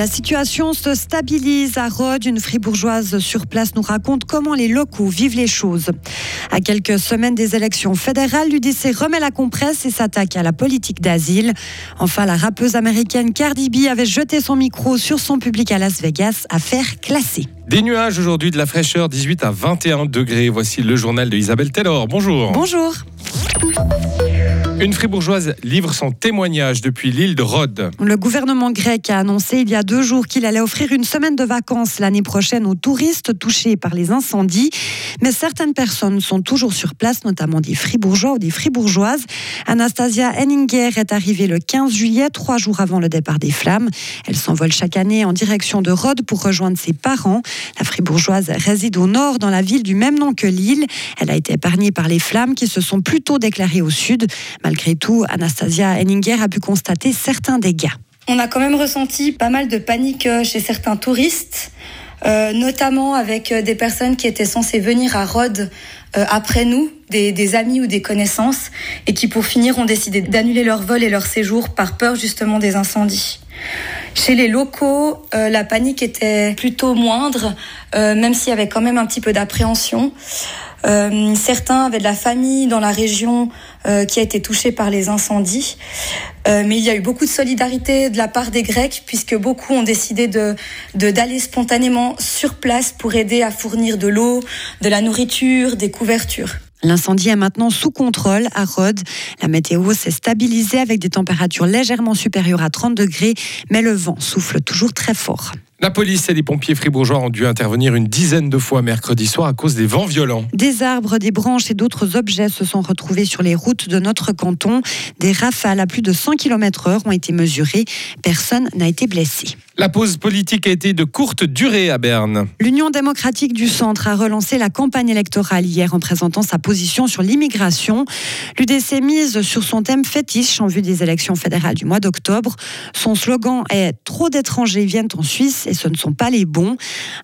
La situation se stabilise à Rhodes. Une fribourgeoise sur place nous raconte comment les locaux vivent les choses. À quelques semaines des élections fédérales, l'UDC remet la compresse et s'attaque à la politique d'asile. Enfin, la rappeuse américaine Cardi B avait jeté son micro sur son public à Las Vegas, affaire classée. Des nuages aujourd'hui, de la fraîcheur, 18 à 21 degrés. Voici le journal de Isabelle Taylor. Bonjour. Bonjour. Une fribourgeoise livre son témoignage depuis l'île de Rhodes. Le gouvernement grec a annoncé il y a 2 jours qu'il allait offrir une semaine de vacances l'année prochaine aux touristes touchés par les incendies. Mais certaines personnes sont toujours sur place, notamment des fribourgeois ou des fribourgeoises. Anastasia Henninger est arrivée le 15 juillet, 3 jours avant le départ des flammes. Elle s'envole chaque année en direction de Rhodes pour rejoindre ses parents. La fribourgeoise réside au nord, dans la ville du même nom que l'île. Elle a été épargnée par les flammes qui se sont plutôt déclarées au sud. Malgré tout, Anastasia Henninger a pu constater certains dégâts. On a quand même ressenti pas mal de panique chez certains touristes, notamment avec des personnes qui étaient censées venir à Rhodes après nous, des amis ou des connaissances, et qui pour finir ont décidé d'annuler leur vol et leur séjour par peur justement des incendies. Chez les locaux, la panique était plutôt moindre, même s'il y avait quand même un petit peu d'appréhension. Certains avaient de la famille dans la région qui a été touchée par les incendies. Mais il y a eu beaucoup de solidarité de la part des Grecs, puisque beaucoup ont décidé d'aller spontanément sur place pour aider à fournir de l'eau, de la nourriture, des couvertures. L'incendie est maintenant sous contrôle à Rhodes. La météo s'est stabilisée avec des températures légèrement supérieures à 30 degrés, mais le vent souffle toujours très fort. La police et les pompiers fribourgeois ont dû intervenir une dizaine de fois mercredi soir à cause des vents violents. Des arbres, des branches et d'autres objets se sont retrouvés sur les routes de notre canton. Des rafales à plus de 100 km/h ont été mesurées. Personne n'a été blessé. La pause politique a été de courte durée à Berne. L'Union démocratique du centre a relancé la campagne électorale hier en présentant sa position sur l'immigration. L'UDC mise sur son thème fétiche en vue des élections fédérales du mois d'octobre. Son slogan est « Trop d'étrangers viennent en Suisse ». Et ce ne sont pas les bons.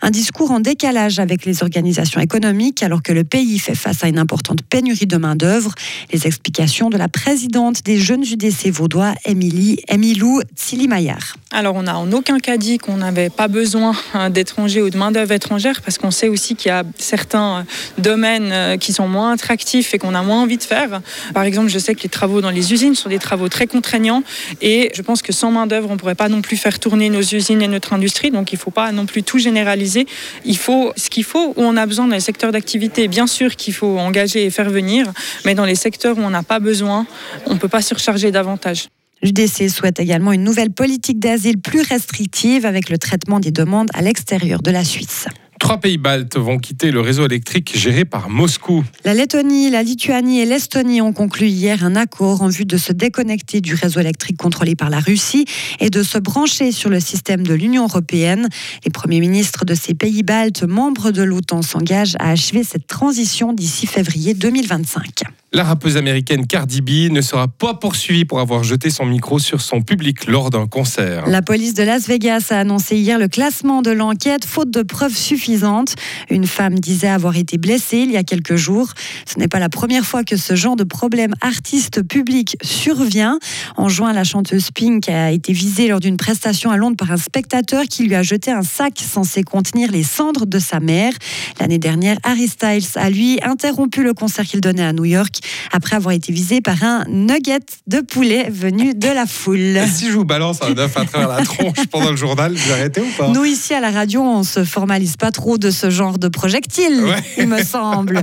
Un discours en décalage avec les organisations économiques, alors que le pays fait face à une importante pénurie de main-d'œuvre. Les explications de la présidente des jeunes UDC vaudois, Émilie-Émilou Tsilimaillard. Alors, on n'a en aucun cas dit qu'on n'avait pas besoin d'étrangers ou de main-d'œuvre étrangère, parce qu'on sait aussi qu'il y a certains domaines qui sont moins attractifs et qu'on a moins envie de faire. Par exemple, je sais que les travaux dans les usines sont des travaux très contraignants, et je pense que sans main-d'œuvre, on ne pourrait pas non plus faire tourner nos usines et notre industrie. Donc il ne faut pas non plus tout généraliser. Il faut ce qu'il faut, où on a besoin dans les secteurs d'activité. Bien sûr qu'il faut engager et faire venir, mais dans les secteurs où on n'a pas besoin, on ne peut pas surcharger davantage. L'UDC souhaite également une nouvelle politique d'asile plus restrictive avec le traitement des demandes à l'extérieur de la Suisse. 3 pays baltes vont quitter le réseau électrique géré par Moscou. La Lettonie, la Lituanie et l'Estonie ont conclu hier un accord en vue de se déconnecter du réseau électrique contrôlé par la Russie et de se brancher sur le système de l'Union européenne. Les premiers ministres de ces pays baltes, membres de l'OTAN, s'engagent à achever cette transition d'ici février 2025. La rappeuse américaine Cardi B ne sera pas poursuivie pour avoir jeté son micro sur son public lors d'un concert. La police de Las Vegas a annoncé hier le classement de l'enquête, faute de preuves suffisantes. Une femme disait avoir été blessée il y a quelques jours. Ce n'est pas la première fois que ce genre de problème artiste-public survient. En juin, la chanteuse Pink a été visée lors d'une prestation à Londres par un spectateur qui lui a jeté un sac censé contenir les cendres de sa mère. L'année dernière, Harry Styles a lui interrompu le concert qu'il donnait à New York après avoir été visé par un nugget de poulet venu de la foule. Et si je vous balance un œuf à travers la tronche pendant le journal, vous arrêtez ou pas ? Nous, ici à la radio, on ne se formalise pas trop de ce genre de projectile, Il me semble.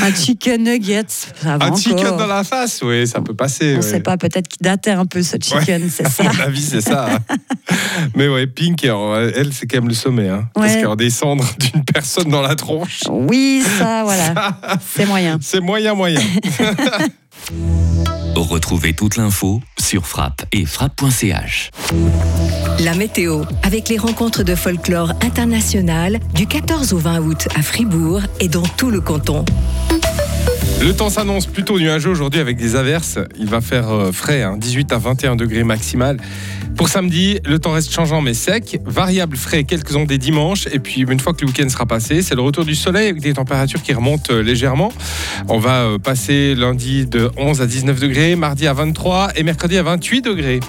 Un chicken nugget, ça va encore. Un chicken dans la face, oui, ça peut passer. On ne sait pas, peut-être qu'il datait un peu ce chicken, c'est ça. À mon avis, c'est ça. Mais ouais, Pink, elle, c'est quand même le sommet. Hein, ouais. Parce que redescendre d'une personne dans la tronche. Oui, ça, voilà. Ça, c'est moyen. C'est moyen. Retrouvez toute l'info sur Frappe et frappe.ch. La météo, avec les rencontres de folklore internationales du 14 au 20 août à Fribourg et dans tout le canton. Le temps s'annonce plutôt nuageux aujourd'hui avec des averses. Il va faire frais, 18 à 21 degrés maximal. Pour samedi, le temps reste changeant mais sec, variable frais quelques ondées dimanche. Et puis une fois que le week-end sera passé, c'est le retour du soleil avec des températures qui remontent légèrement. On va passer lundi de 11 à 19 degrés, mardi à 23 et mercredi à 28 degrés.